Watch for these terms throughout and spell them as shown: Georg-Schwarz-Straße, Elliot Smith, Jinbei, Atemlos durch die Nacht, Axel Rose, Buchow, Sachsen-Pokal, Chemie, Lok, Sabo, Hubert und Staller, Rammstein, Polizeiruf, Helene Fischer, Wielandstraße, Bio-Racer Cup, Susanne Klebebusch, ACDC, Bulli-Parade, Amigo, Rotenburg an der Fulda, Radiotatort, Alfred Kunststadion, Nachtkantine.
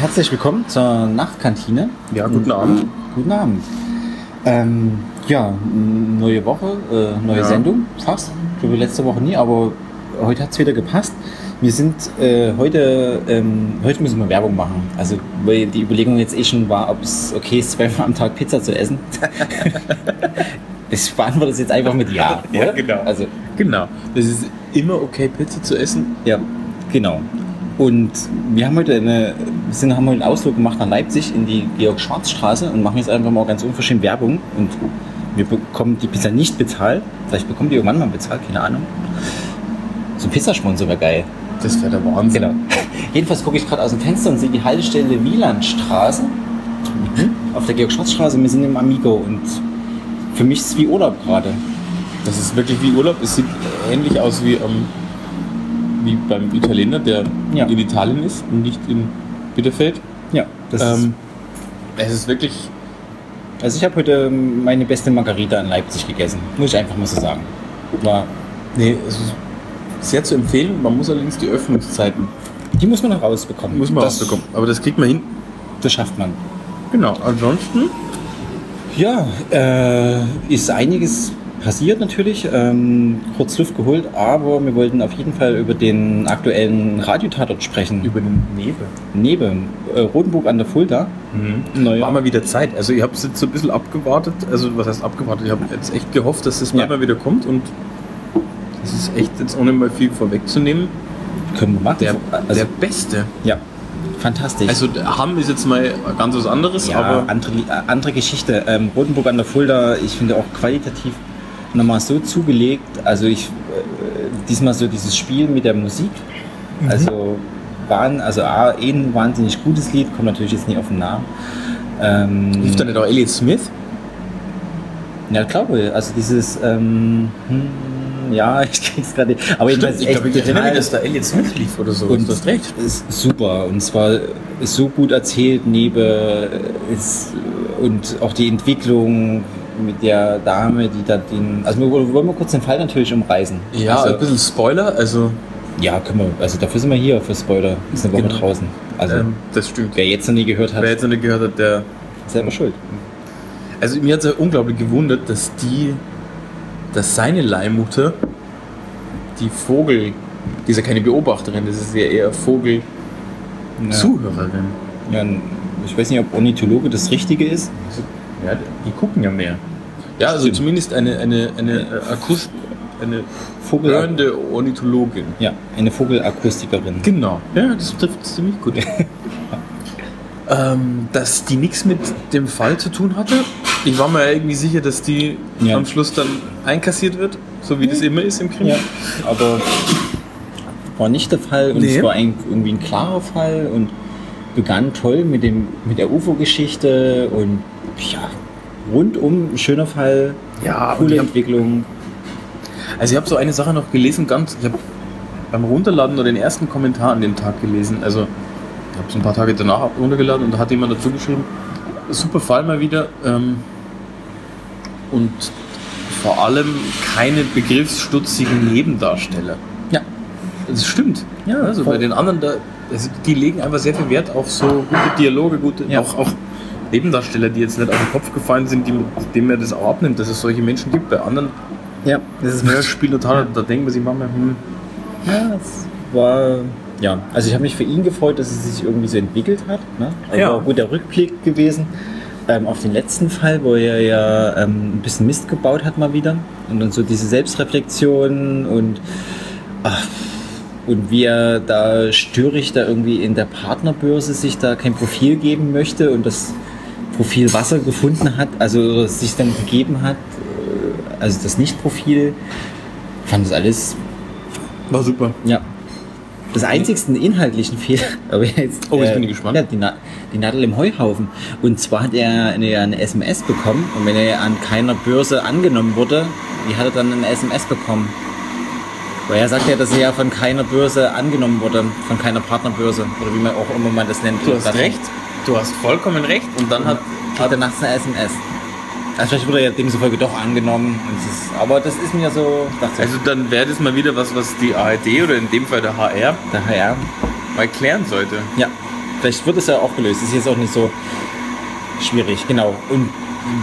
Herzlich willkommen zur Nachtkantine. Ja, guten Abend. Guten Abend. Ja, neue Woche, neue Sendung, fast. Ich glaube, letzte Woche nie, aber heute hat es wieder gepasst. Wir sind heute müssen wir Werbung machen. Also, weil die Überlegung jetzt eh schon war, ob es okay ist, zweimal am Tag Pizza zu essen. Ich beantworte das jetzt einfach mit Ja, oder? Ja, genau. Also, genau. Es ist immer okay, Pizza zu essen. Ja, genau. Und wir haben heute einen Ausflug gemacht nach Leipzig in die Georg-Schwarz-Straße und machen jetzt einfach mal ganz unverschämt Werbung. Und wir bekommen die Pizza nicht bezahlt. Vielleicht bekommen die irgendwann mal bezahlt, keine Ahnung. So ein Pizzasponsor wäre geil. Das wäre der Wahnsinn. Genau. Jedenfalls gucke ich gerade aus dem Fenster und sehe die Haltestelle Wielandstraße auf der Georg-Schwarz-Straße. Wir sind im Amigo und für mich ist es wie Urlaub gerade. Das ist wirklich wie Urlaub. Es sieht ähnlich aus wie beim Italiener, der in Italien ist und nicht in Bitterfeld. Ja, das ist... Es ist wirklich... Also ich habe heute meine beste Margarita in Leipzig gegessen. Muss ich einfach mal so sagen. War... Nee, es ist sehr zu empfehlen. Man muss allerdings die Öffnungszeiten... Die muss man noch rausbekommen. Aber das kriegt man hin. Das schafft man. Genau. Ansonsten... Ja, ist einiges passiert natürlich, kurz Luft geholt, aber wir wollten auf jeden Fall über den aktuellen Radiotatort sprechen. Über den Nebel. Rotenburg an der Fulda. Mhm. War mal wieder Zeit. Also ich habe es jetzt so ein bisschen abgewartet, also was heißt abgewartet, ich habe jetzt echt gehofft, dass das mal wieder kommt und das ist echt jetzt ohne mal viel vorwegzunehmen. Können wir machen. Der Beste. Ja. Fantastisch. Also Hamm ist jetzt mal ganz was anderes, ja, aber... andere Geschichte. Rotenburg an der Fulda, ich finde auch qualitativ nochmal so zugelegt. Also diesmal so dieses Spiel mit der Musik. Mhm. Also ein wahnsinnig gutes Lied, kommt natürlich jetzt nicht auf den Namen. Lief da nicht auch Elliot Smith? Ja, glaube, also dieses... Ja, ich krieg's gerade. Aber jedenfalls ich glaube, ich erinnere mich, dass da Elliot Smith lief oder so. Und das recht. Ist super. Und zwar ist so gut erzählt, und auch die Entwicklung mit der Dame, die da den. Also wollen wir kurz den Fall natürlich umreißen. Ja, also, ein bisschen Spoiler, also. Ja, können wir. Also dafür sind wir hier für Spoiler. Ist eine Woche draußen. Also das stimmt. Wer jetzt noch nie gehört hat, der ist selber schuld. Also mir hat es ja unglaublich gewundert, dass seine Leihmutter die Vogel, die ist ja keine Beobachterin, das ist ja eher Vogelzuhörerin. Ja, ich weiß nicht, ob Ornithologe das Richtige ist. Ja, die gucken ja mehr. Ja, also zumindest eine hörende Ornithologin. Ja, eine Vogelakustikerin. Genau, ja, das trifft ziemlich gut. Dass die nichts mit dem Fall zu tun hatte. Ich war mir irgendwie sicher, dass die am Schluss dann einkassiert wird, so wie das immer ist im Krimi. Ja, aber war nicht der Fall und es war irgendwie ein klarer Fall und begann toll mit der UFO-Geschichte und ja, rundum schöner Fall, coole Entwicklung. Also ich habe so eine Sache noch gelesen, ich habe beim Runterladen nur den ersten Kommentar an dem Tag gelesen, also ich habe es ein paar Tage danach runtergeladen und da hat jemand dazu geschrieben, super Fall mal wieder, und vor allem keine begriffsstutzigen Nebendarsteller. Ja. Das stimmt. Ja, also voll. Bei den anderen, die legen einfach sehr viel Wert auf so gute Dialoge, auch Nebendarsteller, die jetzt nicht auf den Kopf gefallen sind, dem er das auch abnimmt, dass es solche Menschen gibt. Bei anderen Hörspiel total, da denken wir sich manchmal, das war... Ja, also ich habe mich für ihn gefreut, dass es sich irgendwie so entwickelt hat. Ne? Also war ein guter Rückblick gewesen auf den letzten Fall, wo er ein bisschen Mist gebaut hat mal wieder. Und dann so diese Selbstreflexion und wie er da störig da irgendwie in der Partnerbörse sich da kein Profil geben möchte und das Profil Wasser gefunden hat, also sich dann gegeben hat, also das Nicht-Profil, fand das alles... War super. Ja. Das einzigsten inhaltlichen Fehler, aber jetzt... Oh, ich bin gespannt. Ja, die Nadel im Heuhaufen. Und zwar hat er eine SMS bekommen und wenn er an keiner Börse angenommen wurde, wie hat er dann eine SMS bekommen? Weil er sagt ja, dass er ja von keiner Börse angenommen wurde, von keiner Partnerbörse oder wie man auch immer man das nennt. Du hast recht, du hast vollkommen recht. Und dann hat er nachts eine SMS. Also vielleicht wurde er ja demzufolge doch angenommen. Aber das ist mir so... Also dann wäre das mal wieder was die ARD oder in dem Fall der HR mal klären sollte. Ja, vielleicht wird es ja auch gelöst. Ist jetzt auch nicht so schwierig, genau. Und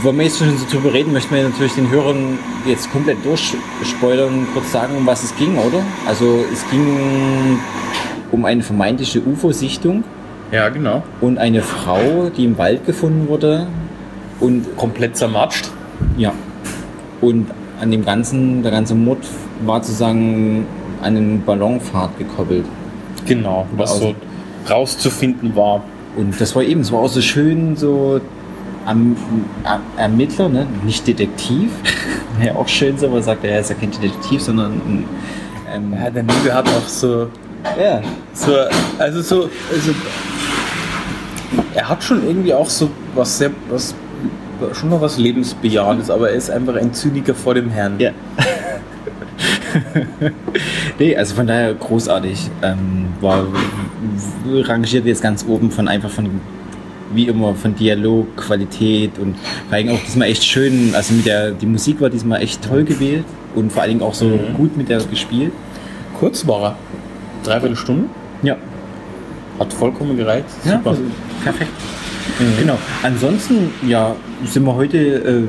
wo wir jetzt schon so drüber reden, möchten wir natürlich den Hörern jetzt komplett durchspoilern, kurz sagen, um was es ging, oder? Also es ging um eine vermeintliche UFO-Sichtung. Ja, genau. Und eine Frau, die im Wald gefunden wurde und komplett zermatscht. Ja. Und an dem ganzen, der ganze Mord war sozusagen an einen Ballonfahrt gekoppelt. Genau, was so rauszufinden war. Und das war eben, es war auch so schön, so Ermittler, ne? Nicht Detektiv. Ja, auch schön so, man sagt, er ist ja kein Detektiv, sondern ein... ja, der Nigel hat auch so... Ja. Also er hat schon irgendwie auch so was sehr... Was, schon noch was Lebensbejahendes, aber er ist einfach ein Zyniker vor dem Herrn. Ja. Nee, also von daher großartig. War rangiert jetzt ganz oben von einfach von, wie immer, von Dialog, Qualität und vor allem auch diesmal echt schön, also mit der, die Musik war diesmal echt toll gewählt und vor allem auch so gut mit der gespielt. Kurz war er. 3/4 Stunde? Ja. Hat vollkommen gereicht. Ja, super. Also, perfekt. Genau. Ansonsten, ja, sind wir heute,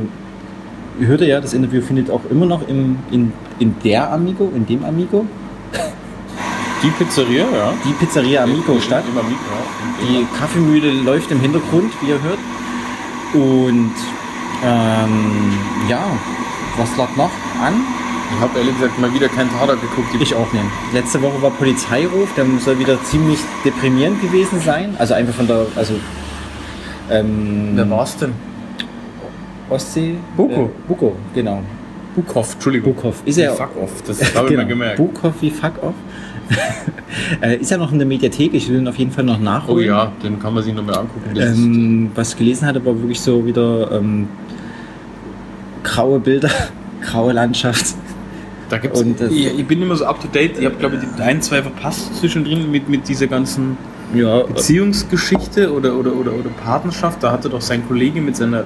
hört ihr ja, das Interview findet auch immer noch in dem Amigo. Die Pizzeria Amigo statt. Die Kaffeemühle läuft im Hintergrund, wie ihr hört. Und ja, was lag noch an? Ich habe ehrlich gesagt mal wieder keinen Tatort geguckt. Ich auch nicht. Letzte Woche war Polizeiruf, der soll wieder ziemlich deprimierend gewesen sein. Also einfach von der, also... Wer war's denn? Ostsee? Buchow, genau. Buchow, Entschuldigung. Buchow. Ist ja fuck off, das habe ich mal gemerkt. Buchow wie fuck off. Ist ja noch in der Mediathek, ich will ihn auf jeden Fall noch nachholen. Oh ja, den kann man sich noch mal angucken. Was ich gelesen hatte, war wirklich so wieder graue Bilder, graue Landschaft. Da gibt's, und ich bin immer so up to date, ich habe glaube ich 1-2 verpasst zwischendrin mit dieser ganzen... Ja, Beziehungsgeschichte oder Partnerschaft, da hatte doch sein Kollege mit seiner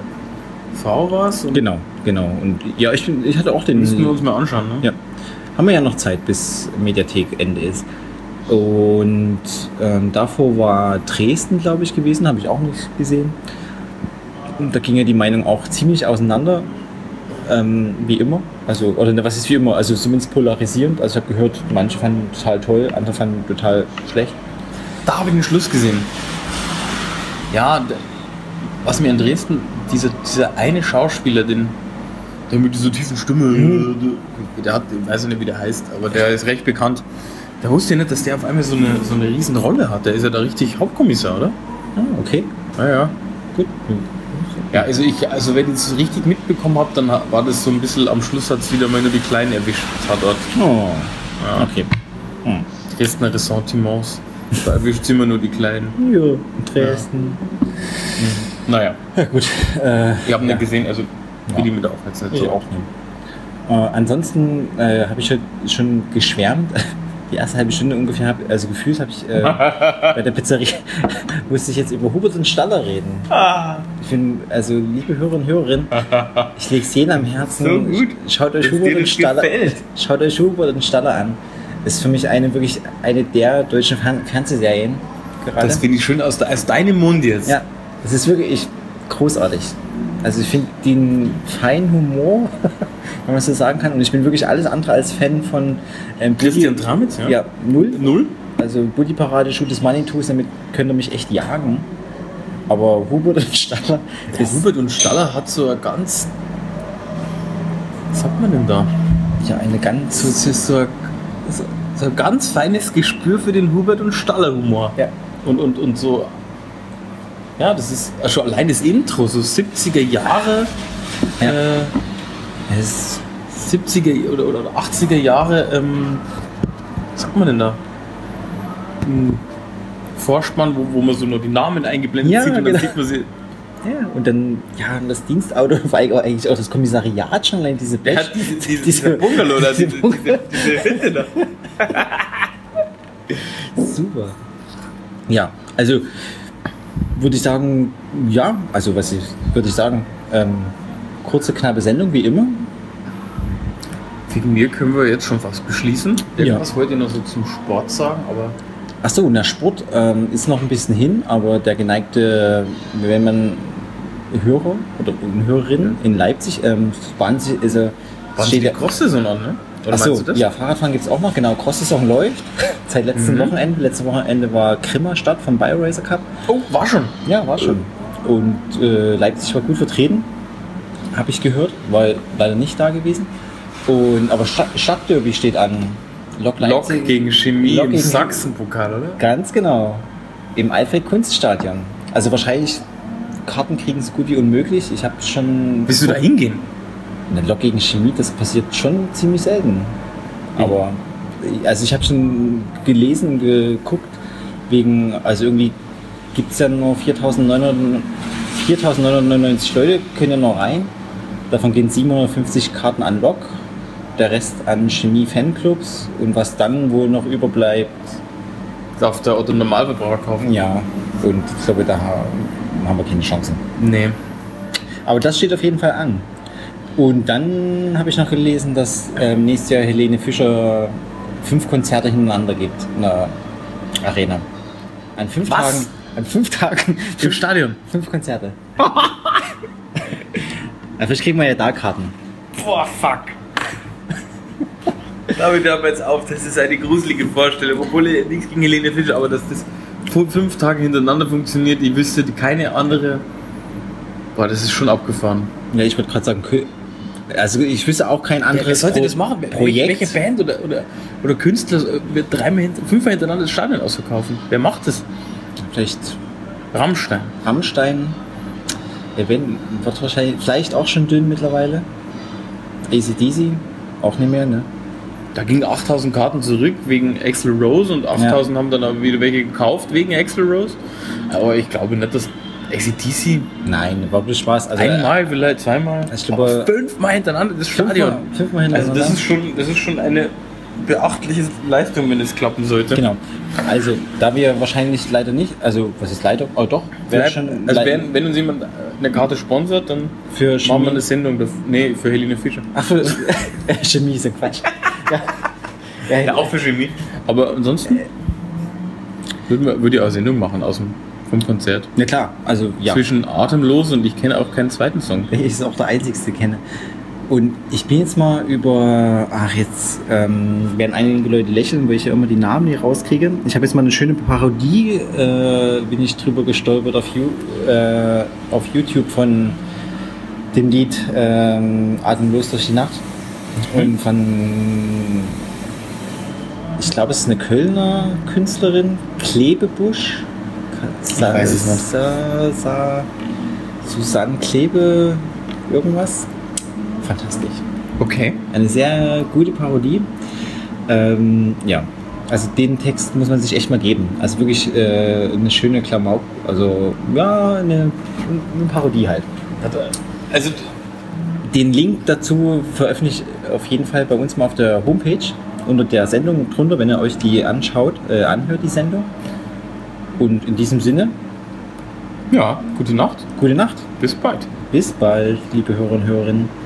Frau was. Genau. Und ja, ich hatte auch den... Müssen wir uns mal anschauen, ne? Ja. Haben wir ja noch Zeit, bis Mediathekende ist. Und davor war Dresden, glaube ich, gewesen, habe ich auch nicht gesehen. Und da ging ja die Meinung auch ziemlich auseinander, wie immer. Also, oder was ist wie immer, also zumindest polarisierend. Also ich habe gehört, manche fanden total toll, andere fanden total schlecht. Da habe ich den Schluss gesehen. Ja, was mir in Dresden, dieser eine Schauspieler, der mit dieser tiefen Stimme, der hat, ich weiß nicht, wie der heißt, aber der ist recht bekannt. Der wusste ja nicht, dass der auf einmal so eine riesen Rolle hat. Der ist ja da richtig Hauptkommissar, oder? Ah, okay. Naja. Gut. Ja, also wenn ich das richtig mitbekommen habe, dann war das so ein bisschen, am Schluss hat es wieder mal nur die Kleinen erwischt. Tatort. Oh, ja. Okay. Hm. Dresdner Ressentiments. Da erwischt immer nur die Kleinen. Jo, Dresden. Ja. Naja. Ja, gut. Ich habe nicht gesehen, also wie die mit der Aufmerksamkeit nicht so aufnehmen. Ansonsten habe ich schon geschwärmt. Die erste halbe Stunde ungefähr, gefühlt habe ich bei der Pizzeria, musste ich jetzt über Hubert und Staller reden. Ich bin, also liebe Hörer und Hörerinnen, ich lege es jedem am Herzen. So gut. Schaut euch Hubert und Staller an. Ist für mich eine der deutschen Fernsehserien gerade. Das finde ich schön aus deinem Mund jetzt. Ja, das ist wirklich großartig. Also ich finde den feinen Humor, wenn man es so sagen kann. Und ich bin wirklich alles andere als Fan von... Christian Tramitz? Ja. Ja, null. Also Bulli-Parade, Shoot des Manitus, damit könnt ihr mich echt jagen. Aber Hubert und Staller hat so eine ganz... Was hat man denn da? Ja, eine ganz... Das ist so ein ganz feines Gespür für den Hubert- und Staller-Humor. Ja. Und so... Ja, das ist schon allein das Intro, so 70er Jahre... Ja. 70er oder 80er Jahre... was sagt man denn da? Vorspann, wo man so nur die Namen eingeblendet sieht und dann sieht man sie... Ja, und dann, ja, das Dienstauto war eigentlich auch das Kommissariat schon allein, diese Bäche. Ja, diese Bungalow, oder diese Hütte da. Super. Ja, also würde ich sagen, kurze, knappe Sendung, wie immer. Wegen mir können wir jetzt schon fast beschließen. Ich wollte noch so zum Sport sagen, aber Achso, der Sport ist noch ein bisschen hin, aber der geneigte, wenn man Hörer oder Hörerin in Leipzig, wann steht die Cross-Saison an, ne? Achso, ja, Fahrradfahren gibt es auch noch, genau, Cross-Saison läuft seit letztem Wochenende. Letztes Wochenende war Grimmerstadt vom Bio-Racer Cup. Oh, war schon? Ja, war schon. Und Leipzig war gut vertreten, habe ich gehört, weil leider nicht da gewesen. Und, aber Stadtderby steht an. Lok gegen Chemie im Sachsen-Pokal, oder? Ganz genau. Im Alfred Kunststadion. Also wahrscheinlich Karten kriegen so gut wie unmöglich. Ich habe schon. Willst du da hingehen? Eine Lok gegen Chemie, das passiert schon ziemlich selten. Aber also ich habe schon gelesen, geguckt, wegen, also irgendwie gibt es ja nur 4.999 Leute, können ja noch rein. Davon gehen 750 Karten an Lok, der Rest an Chemie-Fanclubs und was dann wohl noch überbleibt. Darf der Otto Normalverbraucher kaufen? Ja, und ich glaube, da haben wir keine Chancen. Nee. Aber das steht auf jeden Fall an. Und dann habe ich noch gelesen, dass nächstes Jahr Helene Fischer 5 Konzerte hintereinander gibt in der Arena. An fünf Tagen. 5 Stadion? 5 Konzerte. Vielleicht kriegen wir ja da Karten. Boah, fuck. Damit hören wir jetzt auf. Das ist eine gruselige Vorstellung. Obwohl nichts gegen Helene Fischer, aber dass das 5 Tage hintereinander funktioniert, ich wüsste keine andere. Boah, das ist schon abgefahren. Ja, ich würde gerade sagen, also ich wüsste auch kein anderes. Wer sollte das machen? Projekt? Welche Band oder Künstler wird 5 hintereinander das Stadion ausverkaufen? Wer macht das? Vielleicht Rammstein. Wird wahrscheinlich vielleicht auch schon dünn mittlerweile. ACDC auch nicht mehr, ne? Da gingen 8.000 Karten zurück wegen Axel Rose und 8.000 haben dann auch wieder welche gekauft wegen Axel Rose. Aber ich glaube nicht, dass ACDC. Nein, war bloß Spaß. Also, einmal, vielleicht zweimal. Ich glaube, 5-mal hintereinander das Stadion. 5-mal hintereinander. Also das ist schon eine beachtliche Leistung, wenn es klappen sollte. Genau. Also, da wir wahrscheinlich leider nicht, also was ist leider? Oh doch. Wenn uns jemand eine Karte sponsert, dann für machen wir eine Sendung. Für Helene Fischer. Ach, für Chemie ist ein Quatsch. Ja, auch für Chemie. Aber ansonsten würde ich auch eine Sendung machen vom Konzert. Na klar, also ja. Zwischen Atemlos und ich kenne auch keinen zweiten Song. Ich ist auch der einzigste kenne. Und ich bin jetzt mal werden einige Leute lächeln, weil ich ja immer die Namen hier rauskriege. Ich habe jetzt mal eine schöne Parodie, bin ich drüber gestolpert auf YouTube von dem Lied Atemlos durch die Nacht. Und ich glaube, es ist eine Kölner Künstlerin, Klebebusch. Ich weiß es nicht. Susanne Klebe, irgendwas. Fantastisch. Okay. Eine sehr gute Parodie. Ja, also den Text muss man sich echt mal geben. Also wirklich eine schöne Klamauk. Also, ja, eine Parodie halt. Also den Link dazu veröffentliche ich auf jeden Fall bei uns mal auf der Homepage unter der Sendung drunter, wenn ihr euch die anhört, die Sendung. Und in diesem Sinne. Ja, gute Nacht. Gute Nacht. Bis bald. Bis bald, liebe Hörer und Hörerinnen.